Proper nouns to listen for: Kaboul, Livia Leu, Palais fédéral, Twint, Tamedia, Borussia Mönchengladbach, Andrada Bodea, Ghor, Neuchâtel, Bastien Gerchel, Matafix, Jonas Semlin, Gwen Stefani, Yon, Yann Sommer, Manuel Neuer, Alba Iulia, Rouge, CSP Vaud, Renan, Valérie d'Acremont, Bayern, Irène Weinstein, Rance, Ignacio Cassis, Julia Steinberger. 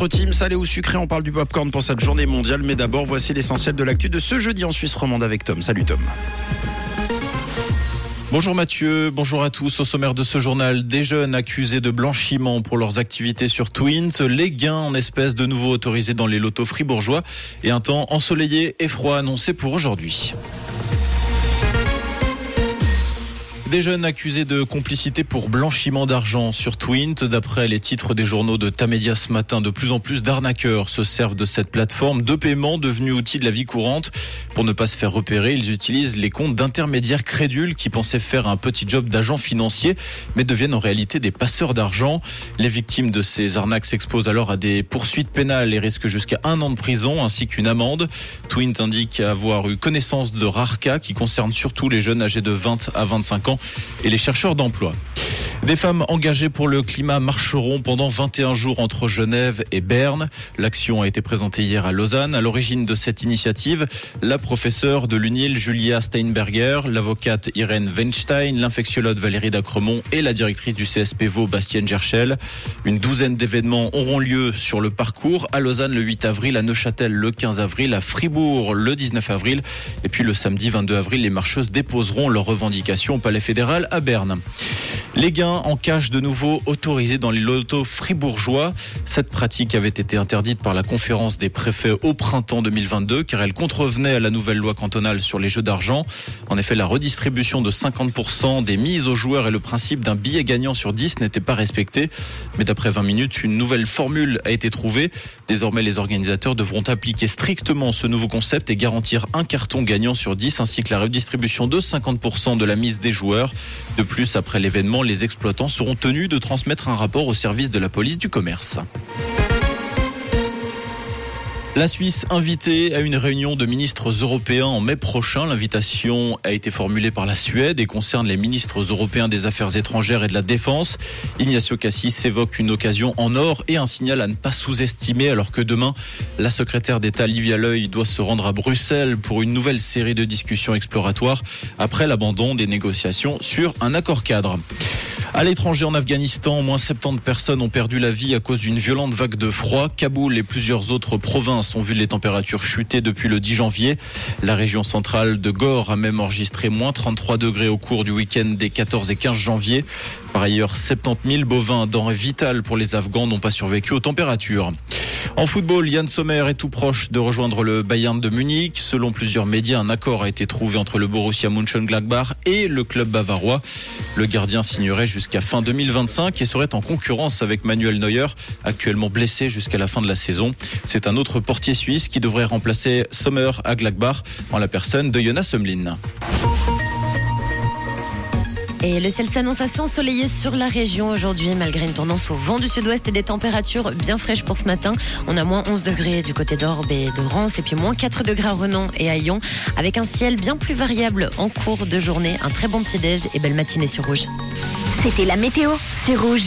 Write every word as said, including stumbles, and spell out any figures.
votre team, salé ou sucré, on parle du popcorn pour cette journée mondiale. Mais d'abord, voici l'essentiel de l'actu de ce jeudi en Suisse romande avec Tom. Salut Tom. Bonjour Mathieu, bonjour à tous. Au sommaire de ce journal, des jeunes accusés de blanchiment pour leurs activités sur Twint, les gains en espèces de nouveau autorisés dans les lotos fribourgeois et un temps ensoleillé et froid annoncé pour aujourd'hui. Des jeunes accusés de complicité pour blanchiment d'argent sur Twint. D'après les titres des journaux de Tamedia ce matin, de plus en plus d'arnaqueurs se servent de cette plateforme de paiement devenue outil de la vie courante. Pour ne pas se faire repérer, ils utilisent les comptes d'intermédiaires crédules qui pensaient faire un petit job d'agent financier, mais deviennent en réalité des passeurs d'argent. Les victimes de ces arnaques s'exposent alors à des poursuites pénales et risquent jusqu'à un an de prison ainsi qu'une amende. Twint indique avoir eu connaissance de rares cas qui concernent surtout les jeunes âgés de vingt à vingt-cinq ans. Et les chercheurs d'emploi. Des femmes engagées pour le climat marcheront pendant vingt et un jours entre Genève et Berne. L'action a été présentée hier à Lausanne. À l'origine de cette initiative, la professeure de l'UNIL Julia Steinberger, l'avocate Irène Weinstein, l'infectiologue Valérie d'Acremont et la directrice du C S P Vaud Bastien Gerchel. Une douzaine d'événements auront lieu sur le parcours. À Lausanne le huit avril, à Neuchâtel le quinze avril, à Fribourg le dix-neuf avril. Et puis le samedi vingt-deux avril, les marcheuses déposeront leurs revendications au Palais fédéral à Berne. Les gains en cash de nouveau autorisés dans les lotos fribourgeois. Cette pratique avait été interdite par la conférence des préfets au printemps deux mille vingt-deux car elle contrevenait à la nouvelle loi cantonale sur les jeux d'argent. En effet, la redistribution de cinquante pour cent des mises aux joueurs et le principe d'un billet gagnant sur dix n'étaient pas respectés. Mais d'après vingt minutes, une nouvelle formule a été trouvée. Désormais, les organisateurs devront appliquer strictement ce nouveau concept et garantir un carton gagnant sur dix ainsi que la redistribution de cinquante pour cent de la mise des joueurs. De plus, après l'événement, les exploitants exploitants seront tenus de transmettre un rapport au service de la police du commerce. La Suisse invitée à une réunion de ministres européens en mai prochain. L'invitation a été formulée par la Suède et concerne les ministres européens des Affaires étrangères et de la Défense. Ignacio Cassis évoque une occasion en or et un signal à ne pas sous-estimer alors que demain, la secrétaire d'État Livia Leu doit se rendre à Bruxelles pour une nouvelle série de discussions exploratoires après l'abandon des négociations sur un accord cadre. À l'étranger, en Afghanistan, au moins soixante-dix personnes ont perdu la vie à cause d'une violente vague de froid. Kaboul et plusieurs autres provinces ont vu les températures chuter depuis le dix janvier. La région centrale de Ghor a même enregistré moins trente-trois degrés au cours du week-end des quatorze et quinze janvier. Par ailleurs, soixante-dix mille bovins, denrées vitales pour les Afghans, n'ont pas survécu aux températures. En football, Yann Sommer est tout proche de rejoindre le Bayern de Munich. Selon plusieurs médias, un accord a été trouvé entre le Borussia Mönchengladbach et le club bavarois. Le gardien signerait jusqu'à fin deux mille vingt-cinq et serait en concurrence avec Manuel Neuer, actuellement blessé jusqu'à la fin de la saison. C'est un autre portier suisse qui devrait remplacer Sommer à Gladbach en la personne de Jonas Semlin. Et le ciel s'annonce assez ensoleillé sur la région aujourd'hui, malgré une tendance au vent du sud-ouest et des températures bien fraîches pour ce matin. On a moins onze degrés du côté d'Orbe et de Rance, et puis moins quatre degrés à Renan et à Yon, avec un ciel bien plus variable en cours de journée. Un très bon petit déj et belle matinée sur Rouge. C'était la météo, c'est Rouge.